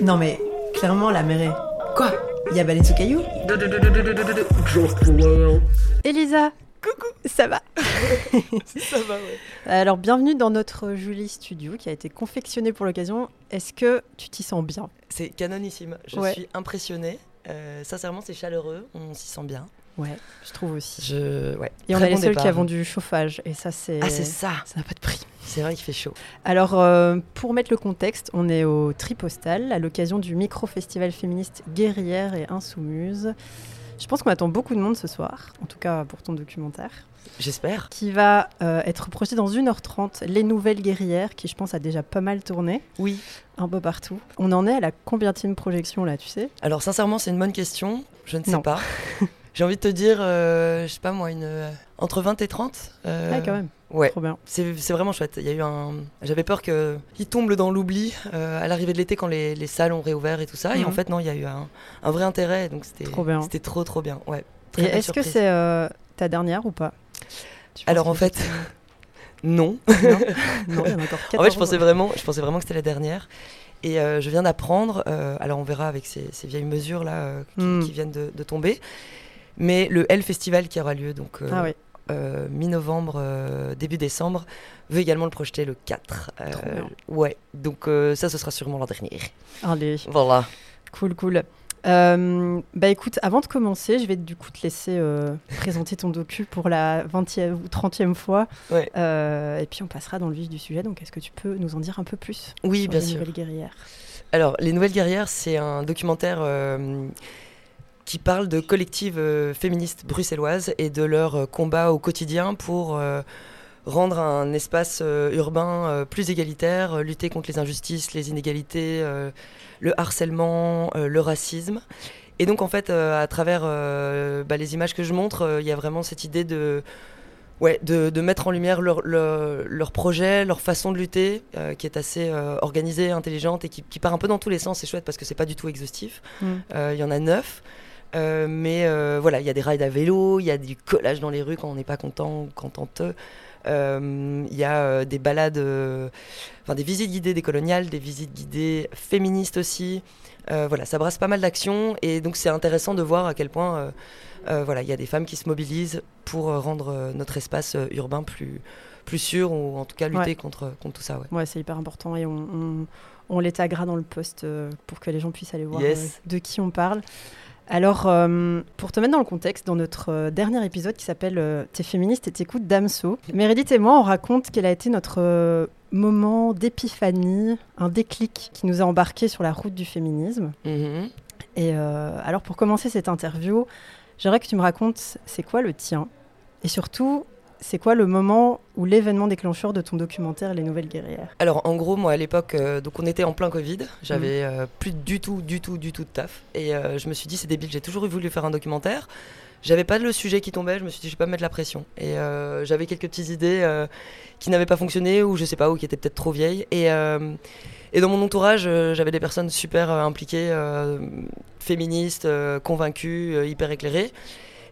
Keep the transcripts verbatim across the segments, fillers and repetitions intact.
Non mais, clairement la mère est... Quoi ? Il y a Baleine Sous Caillou ? Elisa, coucou, ça va ? Ça va, ouais. Alors, bienvenue dans notre Julie Studio qui a été confectionné pour l'occasion. Est-ce que tu t'y sens bien ? C'est canonissime, je ouais. suis impressionnée. Euh, sincèrement, c'est chaleureux, on s'y sent bien. Ouais, je trouve aussi. Je... Ouais. Et on a les seuls qui avons du chauffage. Et ça, c'est... Ah, c'est ça. Ça n'a pas de prix. C'est vrai qu'il fait chaud. Alors, euh, pour mettre le contexte, on est au Tri Postal, à l'occasion du micro-festival féministe Guerrières et Insoumuses. Je pense qu'on attend beaucoup de monde ce soir, en tout cas pour ton documentaire. J'espère. Qui va euh, être projeté dans une heure trente, Les Nouvelles Guérillères, qui je pense a déjà pas mal tourné. Oui. Un peu partout. On en est à la combienième projection là, tu sais ? Alors sincèrement, c'est une bonne question, je ne sais non. pas. J'ai envie de te dire, euh, je sais pas moi, une, euh, entre vingt et trente. Euh, ah quand même, ouais. Trop bien. C'est, c'est vraiment chouette. Il y a eu un... J'avais peur qu'il tombe dans l'oubli euh, à l'arrivée de l'été quand les, les salles ont réouvert et tout ça. Mmh. Et en fait non, il y a eu un, un vrai intérêt. Donc c'était trop bien. C'était trop trop bien, ouais. Très et est-ce surprise. Que c'est euh, ta dernière ou pas ? Alors en fait... Non. Non, il y en a encore quatre. En fait, je pensais, vraiment, je pensais vraiment que c'était la dernière. Et euh, je viens d'apprendre, euh, alors on verra avec ces, ces vieilles mesures là euh, qui, mm. qui viennent de, de tomber, mais le L Festival qui aura lieu donc euh, ah oui. euh, mi-novembre, euh, début décembre, veut également le projeter le quatre. Euh, ouais, donc euh, ça, ce sera sûrement l'an dernier. Allez. Voilà. Cool, cool. Euh, bah écoute, avant de commencer, je vais du coup te laisser euh, présenter ton docu pour la vingtième ou trentième fois, ouais. euh, et puis on passera dans le vif du sujet. Donc, est-ce que tu peux nous en dire un peu plus ? Oui, sur bien les sûr. Nouvelles Guérillères. Alors, Les Nouvelles Guérillères, c'est un documentaire euh, qui parle de collectives euh, féministes bruxelloises et de leur euh, combat au quotidien pour euh, rendre un espace euh, urbain euh, plus égalitaire, euh, lutter contre les injustices, les inégalités. Euh, le harcèlement, euh, le racisme. Et donc, en fait, euh, à travers euh, bah, les images que je montre, il euh, y a vraiment cette idée de, ouais, de, de mettre en lumière leur, leur, leur projet, leur façon de lutter, euh, qui est assez euh, organisée, intelligente et qui, qui part un peu dans tous les sens. C'est chouette parce que c'est pas du tout exhaustif. Mmh. Euh, y en a neuf. Euh, mais euh, voilà, il y a des rides à vélo, il y a du collage dans les rues quand on n'est pas content ou contenteux. Il euh, y a euh, des balades, euh, enfin des visites guidées décoloniales, des visites guidées féministes aussi. Euh, voilà, ça brasse pas mal d'actions et donc c'est intéressant de voir à quel point euh, euh, voilà, il y a des femmes qui se mobilisent pour euh, rendre euh, notre espace euh, urbain plus, plus sûr ou en tout cas lutter ouais. contre, contre tout ça. Ouais, ouais, c'est hyper important et on, on, on les taguera dans le post euh, pour que les gens puissent aller voir yes. euh, de qui on parle. Alors, euh, pour te mettre dans le contexte, dans notre euh, dernier épisode qui s'appelle euh, « T'es féministe et t'écoutes Damso », Mérédith et moi, on raconte quel a été notre euh, moment d'épiphanie, un déclic qui nous a embarqués sur la route du féminisme. Mmh. Et euh, alors, pour commencer cette interview, j'aimerais que tu me racontes c'est quoi le tien et surtout... C'est quoi le moment ou l'événement déclencheur de ton documentaire Les Nouvelles Guérillères ? Alors en gros, moi à l'époque, euh, donc on était en plein Covid, j'avais euh, plus du tout, du tout, du tout de taf. Et euh, je me suis dit, c'est débile, j'ai toujours voulu faire un documentaire. J'avais pas le sujet qui tombait, je me suis dit, je vais pas me mettre la pression. Et euh, j'avais quelques petites idées euh, qui n'avaient pas fonctionné ou je sais pas, ou qui étaient peut-être trop vieilles. Et, euh, et dans mon entourage, euh, j'avais des personnes super euh, impliquées, euh, féministes, euh, convaincues, euh, hyper éclairées.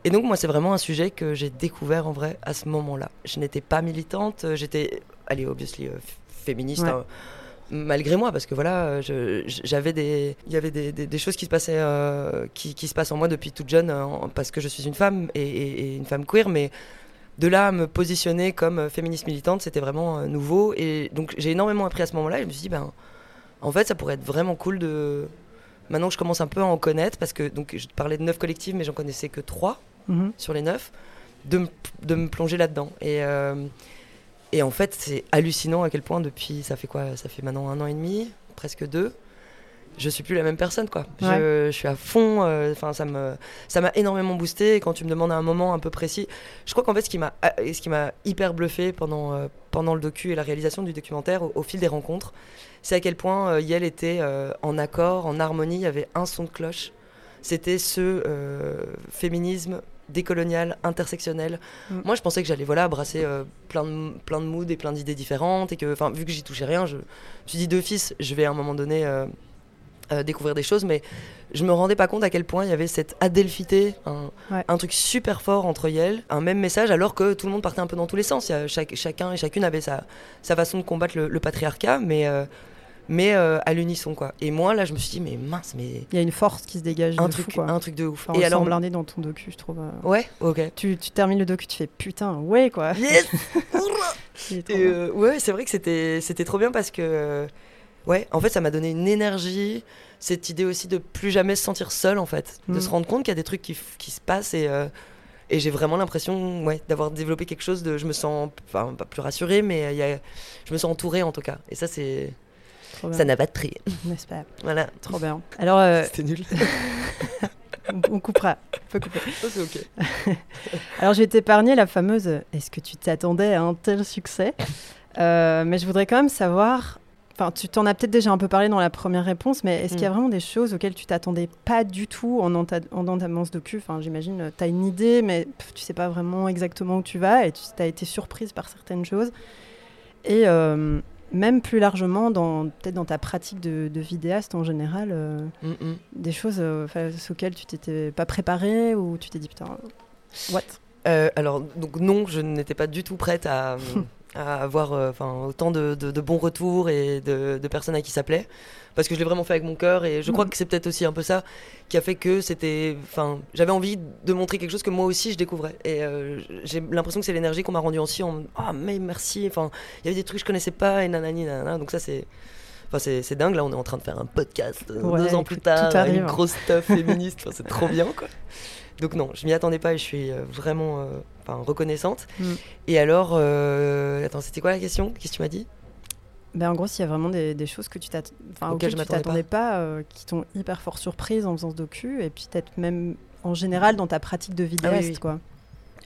Et donc moi c'est vraiment un sujet que j'ai découvert en vrai à ce moment-là. Je n'étais pas militante, j'étais, allez, obviously euh, féministe, ouais. hein, malgré moi, parce que voilà, je, j'avais des, il y avait des, des, des choses qui se passaient, euh, qui, qui se passent en moi depuis toute jeune, hein, parce que je suis une femme et, et, et une femme queer, mais de là à me positionner comme féministe militante, c'était vraiment euh, nouveau. Et donc j'ai énormément appris à ce moment-là. Et je me suis dit ben, en fait ça pourrait être vraiment cool de, maintenant que je commence un peu à en connaître, parce que donc je parlais de neuf collectives, mais j'en connaissais que trois. Mmh. Sur les neuf, de me de me plonger là-dedans. Et, euh, et en fait, c'est hallucinant à quel point depuis, ça fait quoi ? Ça fait maintenant un an et demi, presque deux, je suis plus la même personne, quoi. Ouais. Je, je suis à fond, euh, ça, me, ça m'a énormément boosté. Et quand tu me demandes à un moment un peu précis, je crois qu'en fait, ce qui m'a, ce qui m'a hyper bluffé pendant, euh, pendant le docu et la réalisation du documentaire, au, au fil des rencontres, c'est à quel point euh, Yael était euh, en accord, en harmonie, il y avait un son de cloche. C'était ce euh, féminisme décolonial, intersectionnel. Mm. Moi, je pensais que j'allais voilà, brasser euh, plein, de, plein de moods et plein d'idées différentes. Et que, vu que j'y touchais rien, je me suis dit, deux fils, je vais à un moment donné euh, euh, découvrir des choses. Mais je ne me rendais pas compte à quel point il y avait cette adelphité, un, ouais. un truc super fort entre elles, un même message, alors que tout le monde partait un peu dans tous les sens. Il y a chaque, chacun et chacune avait sa, sa façon de combattre le, le patriarcat. Mais, euh, mais euh, à l'unisson quoi. Et moi là je me suis dit mais mince, mais il y a une force qui se dégage, un de truc fou, quoi. Un truc de ouf. Enfin, et on alors semble blindé dans ton docu, je trouve. Euh... Ouais, ok. Tu, tu termines le docu, tu fais putain ouais quoi. Yes. Et euh, ouais, c'est vrai que c'était c'était trop bien parce que ouais, en fait ça m'a donné une énergie, cette idée aussi de plus jamais se sentir seule en fait, mmh. de se rendre compte qu'il y a des trucs qui qui se passent et euh, et j'ai vraiment l'impression ouais, d'avoir développé quelque chose de... Je me sens, enfin, pas plus rassurée, mais y a, je me sens entourée, en tout cas. Et ça, c'est... Ça n'a pas de prix. N'est-ce pas ? Voilà. Trop bien. Alors, euh... C'était nul. On coupera. On peut couper. Oh, c'est OK. Alors, je vais t'épargner la fameuse « Est-ce que tu t'attendais à un tel succès ?» euh, Mais je voudrais quand même savoir... Enfin, tu t'en as peut-être déjà un peu parlé dans la première réponse, mais est-ce mmh. qu'il y a vraiment des choses auxquelles tu t'attendais pas du tout en entamant ce docu ? Enfin, j'imagine, tu as une idée, mais pff, tu sais pas vraiment exactement où tu vas et tu as été surprise par certaines choses. Et euh, même plus largement, dans, peut-être dans ta pratique de, de vidéaste en général, euh, mmh, mmh. des choses euh, auxquelles tu t'étais pas préparée ou tu t'es dit putain, what ? euh, Alors, donc non, je n'étais pas du tout prête à... à avoir euh, autant de, de, de bons retours et de, de personnes à qui ça plaît. Parce que je l'ai vraiment fait avec mon cœur et je crois mmh. que c'est peut-être aussi un peu ça qui a fait que c'était... J'avais envie de montrer quelque chose que moi aussi je découvrais. Et euh, j'ai l'impression que c'est l'énergie qu'on m'a rendue aussi en... Ah, oh, mais merci, il y avait des trucs que je connaissais pas et nanani nanana. Donc ça, c'est... Enfin, c'est, c'est dingue, là, on est en train de faire un podcast euh, ouais, deux ans plus tard, arrive, une hein. grosse stuff féministe, c'est trop bien, quoi. Donc non, je m'y attendais pas et je suis euh, vraiment euh, reconnaissante. Mm. Et alors, euh, attends, c'était quoi la question ? Qu'est-ce que tu m'as dit ? Ben, en gros, s'il y a vraiment des, des choses que tu t'att... enfin, auxquelles tu t'attendais pas, pas euh, qui t'ont hyper fort surprise en faisant ce docu, et puis peut-être même en général dans ta pratique de vidéaste, ah, oui, oui. quoi.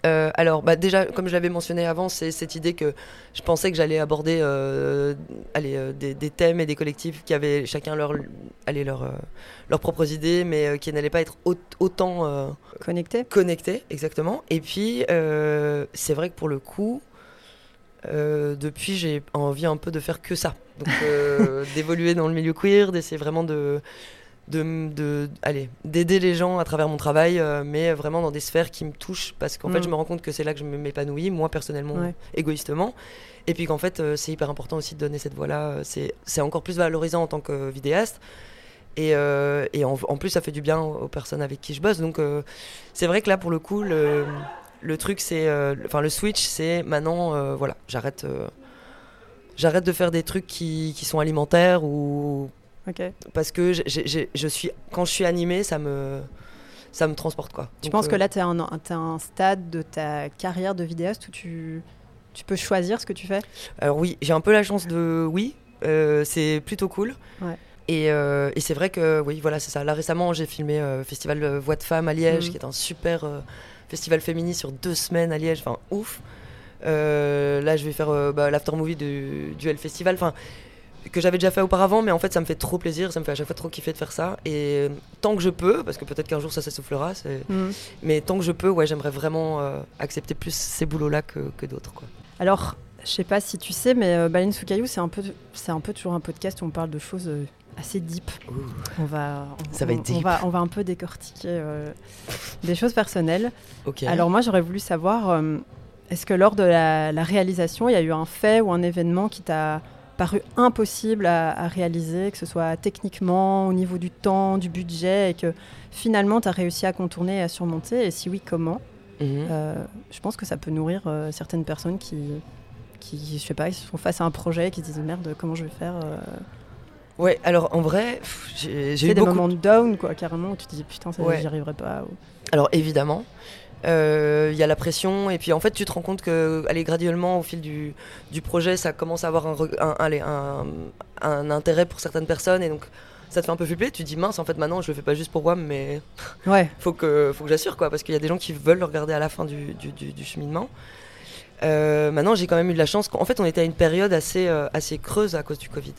Euh, alors bah déjà comme je l'avais mentionné avant, c'est cette idée que je pensais que j'allais aborder euh, allez, euh, des, des thèmes et des collectifs qui avaient chacun leur, allez, leur, euh, leurs propres idées mais euh, qui n'allaient pas être au- autant euh, connectés connectés exactement. Et puis euh, c'est vrai que pour le coup euh, depuis j'ai envie un peu de faire que ça, donc euh, d'évoluer dans le milieu queer, d'essayer vraiment de De, de, allez, d'aider les gens à travers mon travail, euh, mais vraiment dans des sphères qui me touchent, parce qu'en mmh. fait je me rends compte que c'est là que je m'épanouis, moi personnellement, ouais. égoïstement, et puis qu'en fait euh, c'est hyper important aussi de donner cette voix-là, c'est, c'est encore plus valorisant en tant que vidéaste, et, euh, et en, en plus ça fait du bien aux personnes avec qui je bosse, donc euh, c'est vrai que là pour le coup, le, le truc c'est, enfin euh, le switch c'est maintenant, euh, voilà, j'arrête, euh, j'arrête de faire des trucs qui, qui sont alimentaires ou... Okay. Parce que j'ai, j'ai, je suis, quand je suis animée, ça me, ça me transporte, quoi. Tu Donc, penses euh... que là, t'es à un, un stade de ta carrière de vidéaste où tu, tu peux choisir ce que tu fais ? Alors oui, j'ai un peu la chance de... Oui, euh, c'est plutôt cool. Ouais. Et, euh, et c'est vrai que, oui, voilà, c'est ça. Là, récemment, j'ai filmé euh, Festival Voix de Femme à Liège, mmh. qui est un super euh, festival féministe sur deux semaines à Liège. Enfin, ouf. Euh, là, je vais faire euh, bah, l'after movie du, du L Festival. Enfin... que j'avais déjà fait auparavant, mais en fait ça me fait trop plaisir, ça me fait à chaque fois trop kiffer de faire ça, et tant que je peux, parce que peut-être qu'un jour ça s'essoufflera, c'est... Mmh. mais tant que je peux, ouais, j'aimerais vraiment euh, accepter plus ces boulots-là que, que d'autres, quoi. Alors, je sais pas si tu sais, mais euh, Baleine Sous Caillou, c'est un, peu, c'est un peu toujours un podcast où on parle de choses euh, assez deep. Ouh. On va, on, ça va être deep. On va, on va un peu décortiquer euh, des choses personnelles. Okay. Alors moi, j'aurais voulu savoir, euh, est-ce que lors de la, la réalisation, il y a eu un fait ou un événement qui t'a... paru impossible à, à réaliser, que ce soit techniquement, au niveau du temps, du budget, et que finalement, tu as réussi à contourner et à surmonter, et si oui, comment ? Mmh. euh, Je pense que ça peut nourrir euh, certaines personnes qui, qui, je sais pas, qui sont face à un projet et qui se disent « Merde, comment je vais faire euh... ?» Ouais, alors en vrai, pff, j'ai, j'ai eu des beaucoup... moments de down, quoi, carrément, où tu te dis « Putain, ça, ouais. j'y arriverai pas. » ou... Alors évidemment... il euh, y a la pression et puis en fait tu te rends compte que allez, graduellement au fil du, du projet ça commence à avoir un, un, allez, un, un intérêt pour certaines personnes et donc ça te fait un peu flipper, tu te dis mince en fait maintenant je le fais pas juste pour moi mais ouais. faut, que, faut que j'assure quoi parce qu'il y a des gens qui veulent le regarder à la fin du, du, du, du cheminement. Euh, maintenant j'ai quand même eu de la chance, en fait on était à une période assez, euh, assez creuse à cause du Covid.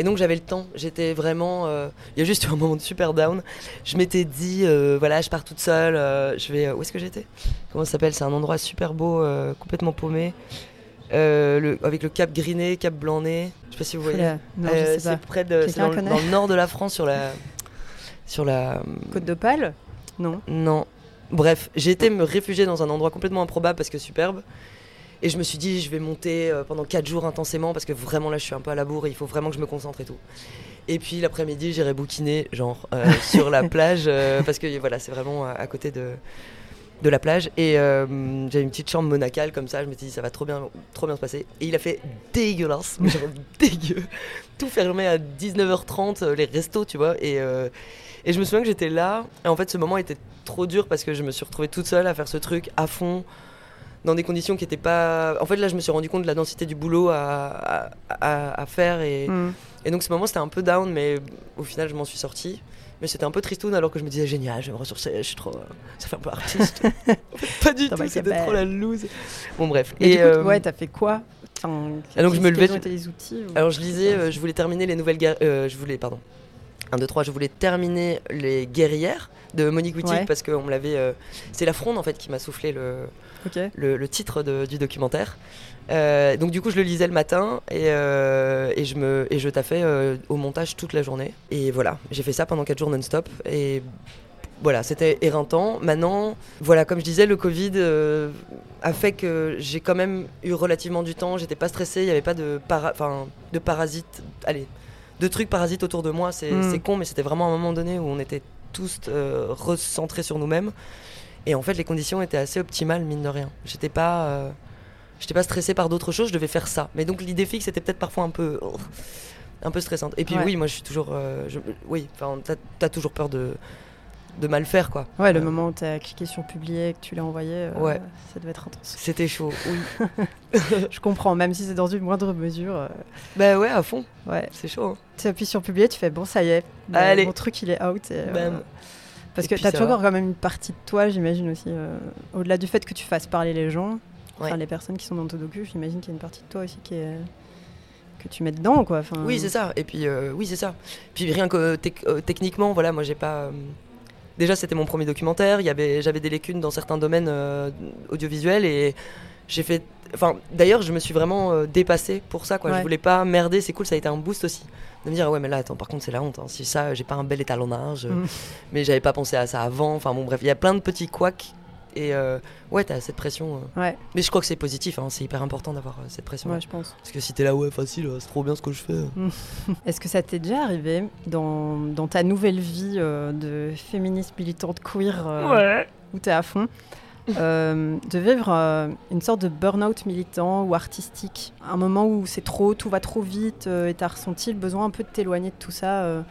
Et donc j'avais le temps, j'étais vraiment... Euh... Il y a juste eu un moment de super down. Je m'étais dit, euh, voilà, je pars toute seule, euh, je vais... Où est-ce que j'étais ? Comment ça s'appelle ? C'est un endroit super beau, euh, complètement paumé, euh, le... avec le Cap Gris-Nez, Cap Blanc-Nez. Je sais pas si vous voyez. Là, non, euh, je sais c'est pas. Près de... C'est dans, dans le nord de la France, sur la... sur la... Côte d'Opale ? Non. Non. Bref, j'ai été me réfugier dans un endroit complètement improbable parce que superbe. Et je me suis dit, je vais monter pendant quatre jours intensément parce que vraiment là, je suis un peu à la bourre et il faut vraiment que je me concentre et tout. Et puis l'après-midi, j'irai bouquiner, genre, euh, sur la plage euh, parce que voilà, c'est vraiment à côté de, de la plage. Et euh, j'avais une petite chambre monacale comme ça, je me suis dit, ça va trop bien, trop bien se passer. Et il a fait dégueulasse, genre dégueu. Tout fermé à dix-neuf heures trente, les restos, tu vois. Et, euh, et je me souviens que j'étais là. Et en fait, ce moment était trop dur parce que je me suis retrouvée toute seule à faire ce truc à fond, dans des conditions qui n'étaient pas... En fait, là, je me suis rendu compte de la densité du boulot à, à, à faire. Et, mm. et donc, ce moment, c'était un peu down, mais au final, je m'en suis sortie. Mais c'était un peu tristoune, alors que je me disais, génial, je vais me ressourcer, je suis trop... Euh, ça fait un peu artiste. Pas du tout, c'était trop la loose. Bon, bref. Et, et du euh, coup, ouais, t'as fait quoi? Enfin, ah, donc, je me levais... Les outils, ou... Alors, je lisais, euh, je voulais terminer les nouvelles... Guerri- euh, je voulais, pardon. un, deux, trois, je voulais terminer les Guerrières de Monique Wittig, ouais. parce que on me l'avait... Euh, c'est La Fronde, en fait, qui m'a soufflé le... Okay. Le, le titre de, du documentaire. Euh, donc du coup, je le lisais le matin et, euh, et je me et je taffais euh, au montage toute la journée. Et voilà, j'ai fait ça pendant quatre jours non-stop. Et voilà, c'était éreintant. Maintenant, voilà, comme je disais, le Covid euh, a fait que j'ai quand même eu relativement du temps. J'étais pas stressée, il n'y avait pas de para, enfin de parasites. Allez, de trucs parasites autour de moi. C'est, mmh. c'est con, mais c'était vraiment un moment donné où on était tous euh, recentrés sur nous-mêmes. Et en fait, les conditions étaient assez optimales, mine de rien. J'étais pas, euh, j'étais pas stressée par d'autres choses, je devais faire ça. Mais donc l'idée fixe était peut-être parfois un peu, oh, un peu stressante. Et puis ouais. oui, moi je suis toujours, euh, je, oui, enfin, t'as, t'as toujours peur de, de mal faire, quoi. Ouais, le euh, moment où t'as cliqué sur publier et que tu l'as envoyé, euh, ouais. ça devait être intense. C'était chaud, oui. Je comprends, même si c'est dans une moindre mesure. Euh... Bah ouais, à fond. Ouais, c'est chaud. Hein. Tu appuies sur publier, tu fais bon, ça y est, Allez. mon truc il est out. Et, euh, Parce et que t'as toujours quand même une partie de toi, j'imagine aussi. Euh, au-delà du fait que tu fasses parler les gens, ouais. les personnes qui sont dans ton docu, j'imagine qu'il y a une partie de toi aussi qui est, que tu mets dedans, quoi. Enfin, oui, c'est ça. Et puis, euh, oui, c'est ça. Puis rien que te- euh, techniquement, voilà, moi j'ai pas. Euh... Déjà, c'était mon premier documentaire. Il y avait, j'avais des lacunes dans certains domaines euh, audiovisuels et j'ai fait. Enfin, d'ailleurs, je me suis vraiment euh, dépassée pour ça, quoi. Ouais. Je voulais pas merder. C'est cool, ça a été un boost aussi. De me dire, ouais, mais là, attends, par contre, c'est la honte. Hein. Si ça, j'ai pas un bel étalonnage, mmh. mais j'avais pas pensé à ça avant. Enfin, bon, bref, il y a plein de petits couacs. Et euh, ouais, t'as cette pression. Euh. Ouais. Mais je crois que c'est positif, hein. C'est hyper important d'avoir euh, cette pression. Ouais, je pense. Parce que si t'es là, ouais, facile, c'est trop bien ce que je fais. Mmh. Est-ce que ça t'est déjà arrivé dans, dans ta nouvelle vie euh, de féministe militante queer euh, ouais. où t'es à fond? Euh, de vivre euh, une sorte de burn-out militant ou artistique, un moment où c'est trop, tout va trop vite euh, et t'as ressenti le besoin un peu de t'éloigner de tout ça, euh,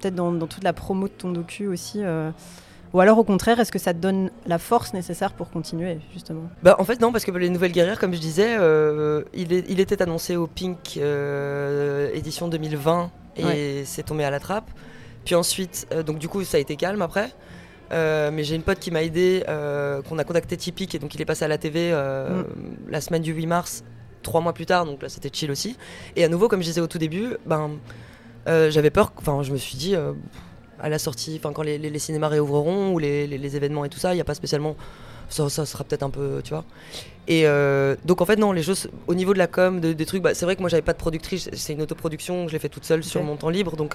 peut-être dans, dans toute la promo de ton docu aussi euh, ou alors au contraire, est-ce que ça te donne la force nécessaire pour continuer justement? Bah en fait non, parce que les Nouvelles Guerrières, comme je disais, euh, il, est, il était annoncé au Pink euh, édition deux mille vingt et ouais. c'est tombé à la trappe, puis ensuite, euh, donc du coup ça a été calme après. Euh, mais j'ai une pote qui m'a aidée, euh, qu'on a contacté Tipeee, et donc il est passé à la T V euh, mm. la semaine du huit mars, trois mois plus tard, donc là c'était chill aussi. Et à nouveau, comme je disais au tout début, ben, euh, j'avais peur, enfin je me suis dit, euh, à la sortie, quand les, les, les cinémas réouvriront, ou les, les, les événements et tout ça, il n'y a pas spécialement, ça, ça sera peut-être un peu, tu vois. Et euh, donc en fait non, les choses au niveau de la com, de, des trucs, bah, c'est vrai que moi j'avais pas de productrice, c'est une autoproduction, je l'ai fait toute seule okay. sur mon temps libre, donc...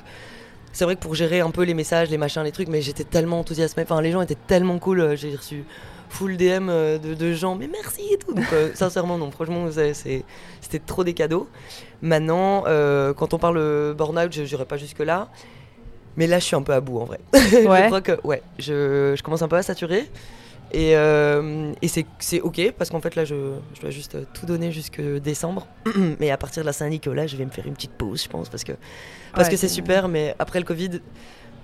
C'est vrai que pour gérer un peu les messages, les machins, les trucs, mais j'étais tellement enthousiasmée. Enfin, les gens étaient tellement cool. J'ai reçu full D M de, de gens, mais merci et tout. Donc, euh, sincèrement, non. Franchement, c'est, c'est, c'était trop des cadeaux. Maintenant, euh, quand on parle burn-out, je n'irai pas jusque-là. Mais là, je suis un peu à bout, en vrai. Ouais. Je crois que, ouais, je, je commence un peu à saturer. Et, euh, et c'est, c'est ok, parce qu'en fait, là, je, je dois juste tout donner jusque décembre. Mais à partir de la Saint-Nicolas, je vais me faire une petite pause, je pense, parce que... Parce ouais, que c'est, c'est super, mais après le Covid,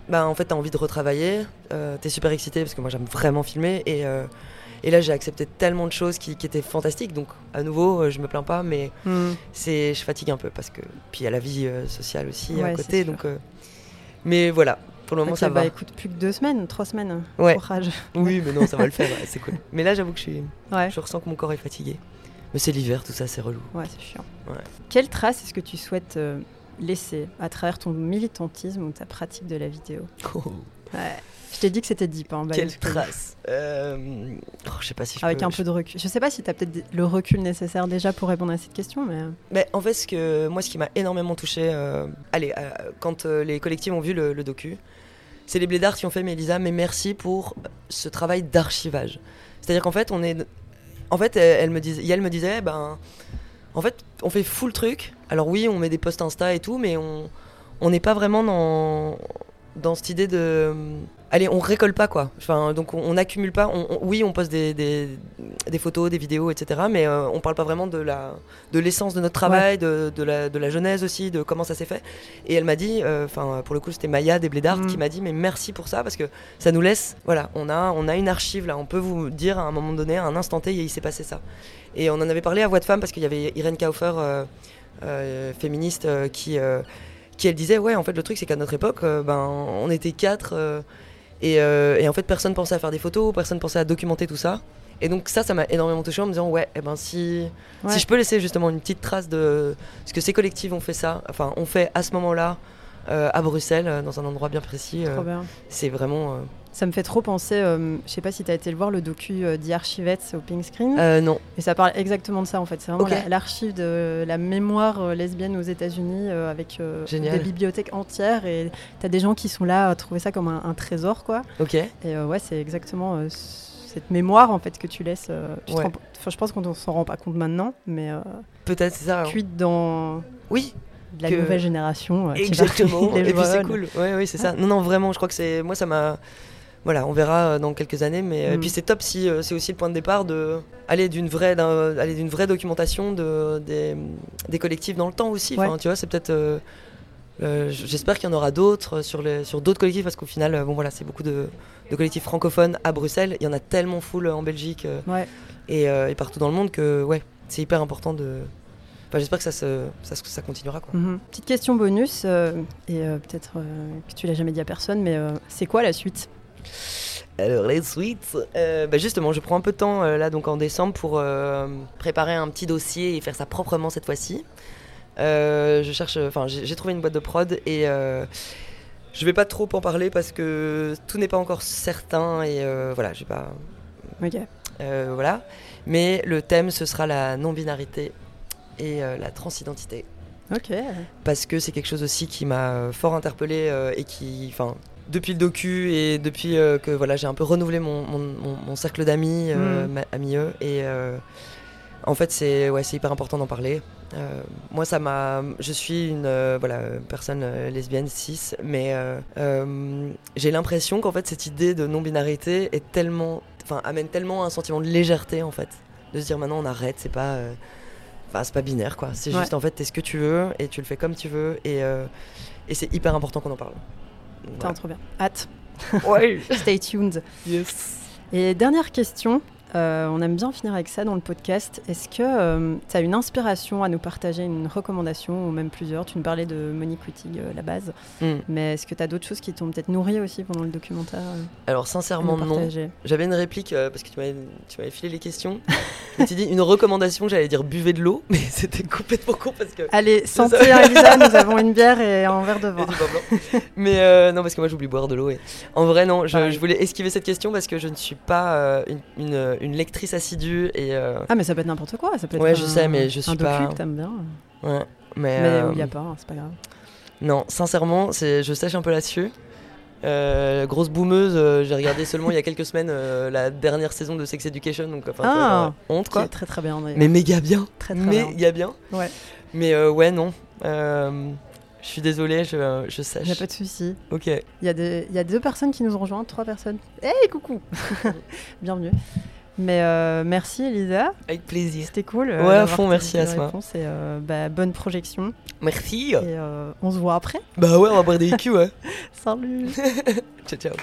bah, en fait, t'as envie de retravailler, euh, t'es super excitée, parce que moi, j'aime vraiment filmer, et, euh, et là, j'ai accepté tellement de choses qui, qui étaient fantastiques, donc à nouveau, euh, je me plains pas, mais mm. c'est, je fatigue un peu, parce que, puis il y a la vie euh, sociale aussi ouais, à côté, donc... Euh, mais voilà, pour le moment, okay, ça bah, va. Écoute, plus que deux semaines, trois semaines, ouais. courage. Oui, mais non, ça va le faire, ouais, c'est cool. Mais là, j'avoue que je, suis, ouais. je ressens que mon corps est fatigué. Mais c'est l'hiver, tout ça, c'est relou. Ouais, c'est chiant. Ouais. Quelle trace est-ce que tu souhaites... Euh... laissé à travers ton militantisme ou ta pratique de la vidéo? oh. ouais. Je t'ai dit que c'était deep. Hein, bah, Quelle trace euh... oh, je sais pas si je Avec peux, un je... peu de recul. Je sais pas si tu as peut-être le recul nécessaire déjà pour répondre à cette question. Mais, mais en fait, ce que, moi, ce qui m'a énormément touchée, euh... Allez, euh, quand euh, les collectifs ont vu le, le docu, c'est les Blédardes qui ont fait « Mais Elisa, mais merci pour ce travail d'archivage ». C'est-à-dire qu'en fait, on est... en fait, elle, elle me disait, Yael me disait, ben, en fait, on fait full truc. Alors oui, on met des posts Insta et tout, mais on on n'est pas vraiment dans dans cette idée de, allez, on récolte pas quoi. Enfin, donc on n'accumule pas. On, on, oui, on poste des, des des photos, des vidéos, et cetera. Mais euh, on parle pas vraiment de la de l'essence de notre travail, ouais. de de la de la genèse aussi, de comment ça s'est fait. Et elle m'a dit, enfin euh, pour le coup, c'était Maya des Blédardes mmh. qui m'a dit, mais merci pour ça parce que ça nous laisse. Voilà, on a on a une archive là. On peut vous dire à un moment donné, à un instant T, il s'est passé ça. Et on en avait parlé à Voix de Femme parce qu'il y avait Irène Kaufer, euh, euh, féministe, euh, qui, euh, qui elle disait, ouais, en fait, le truc, c'est qu'à notre époque, euh, ben, on était quatre euh, et, euh, et en fait, personne pensait à faire des photos, personne pensait à documenter tout ça. Et donc ça, ça m'a énormément touchée en me disant, ouais, eh ben, si, ouais. si je peux laisser justement une petite trace de ce que ces collectifs ont fait ça, enfin, on fait à ce moment-là, euh, à Bruxelles, dans un endroit bien précis, euh, bien. c'est vraiment... Euh, Ça me fait trop penser, euh, je sais pas si t'as été le voir, le docu euh, The Archivettes au Pink Screen. Euh, non. Et ça parle exactement de ça en fait. C'est vraiment okay. la, l'archive de la mémoire euh, lesbienne aux États-Unis euh, avec euh, des bibliothèques entières et t'as des gens qui sont là à trouver ça comme un, un trésor quoi. Ok. Et euh, ouais, c'est exactement euh, cette mémoire en fait que tu laisses. Euh, tu ouais. te rends, enfin, je pense qu'on s'en rend pas compte maintenant, mais euh, peut-être c'est ça. Cuite hein. dans. Oui. De la nouvelle génération. Euh, exactement. Qui et puis c'est cool. Ouais, ouais, c'est ah. ça. Non, non, vraiment, je crois que c'est moi ça m'a. Voilà, on verra dans quelques années, mais mmh. et puis c'est top si euh, c'est aussi le point de départ de aller d'une vraie, d'un, aller d'une vraie documentation de des, des collectifs dans le temps aussi. Ouais. Enfin, tu vois, c'est peut-être. Euh, euh, j'espère qu'il y en aura d'autres sur les, sur d'autres collectifs parce qu'au final, euh, bon voilà, c'est beaucoup de, de collectifs francophones à Bruxelles. Il y en a tellement full en Belgique euh, ouais. et, euh, et partout dans le monde que ouais, c'est hyper important de. Enfin, j'espère que ça, se, ça, ça continuera. Quoi. Mmh. Petite question bonus euh, et euh, peut-être euh, que tu l'as jamais dit à personne, mais euh, c'est quoi la suite? Alors les suites, euh, bah justement je prends un peu de temps euh, là donc en décembre pour euh, préparer un petit dossier et faire ça proprement cette fois-ci. Euh, je cherche, enfin j'ai, j'ai trouvé une boîte de prod et euh, je vais pas trop en parler parce que tout n'est pas encore certain et euh, voilà j'ai pas. Ok. Euh, voilà. Mais le thème ce sera la non-binarité et euh, la transidentité. Ok. Parce que c'est quelque chose aussi qui m'a fort interpellée euh, et qui, enfin. Depuis le docu et depuis euh, que voilà, j'ai un peu renouvelé mon, mon, mon, mon cercle d'amis, euh, mmh. amis eux, et euh, en fait c'est, ouais, c'est hyper important d'en parler. Euh, moi ça m'a, je suis une euh, voilà, personne euh, lesbienne, cis, mais euh, euh, j'ai l'impression qu'en fait cette idée de non-binarité est tellement, enfin amène tellement un sentiment de légèreté en fait, de se dire maintenant on arrête, c'est pas, euh, c'est pas binaire quoi, c'est ouais. juste en fait t'es ce que tu veux et tu le fais comme tu veux et, euh, et c'est hyper important qu'on en parle. Putain, ouais. trop bien. Hâte. Ouais. Stay tuned. Yes. Et dernière question, euh, on aime bien finir avec ça dans le podcast. Est-ce que euh, tu as une inspiration à nous partager, une recommandation ou même plusieurs? Tu nous parlais de Monique Wittig euh, à la base, mm. mais est-ce que tu as d'autres choses qui t'ont peut-être nourri aussi pendant le documentaire euh, Alors sincèrement non. J'avais une réplique euh, parce que tu m'avais, tu m'avais filé les questions. Je t'ai dit une recommandation, j'allais dire buvez de l'eau, mais c'était complètement con parce que... Allez, santé Elisa, nous avons une bière et un verre de vin. Mais euh, non, parce que moi j'oublie boire de l'eau. Et... En vrai non, je, je voulais esquiver cette question parce que je ne suis pas euh, une, une, une lectrice assidue et... Euh... Ah mais ça peut être n'importe quoi, ça peut être ouais, un, je sais, mais je suis un pas... docu que t'aimes bien. Ouais, mais... Mais euh... il n'y a pas, hein, c'est pas grave. Non, sincèrement, c'est... je sèche un peu là-dessus. Euh, grosse boumeuse, euh, j'ai regardé seulement il y a quelques semaines euh, la dernière saison de Sex Education, donc enfin ah, euh, honte quoi. Très très bien. D'ailleurs. Mais méga bien. Très très méga bien. Méga bien. Ouais. Mais euh, ouais non. Euh, je suis désolée, je je sèche. Il y a pas de souci. Ok. Il y a des il y a deux personnes qui nous ont rejointes, trois personnes. Hey coucou. Bienvenue. Mais euh, merci Elisa. Avec plaisir. C'était cool. Euh, ouais, à fond, merci Asma. Et euh, bah, bonne projection. Merci. Et euh, on se voit après. Bah ouais, on va boire des I Q, ouais. Salut. Ciao, ciao.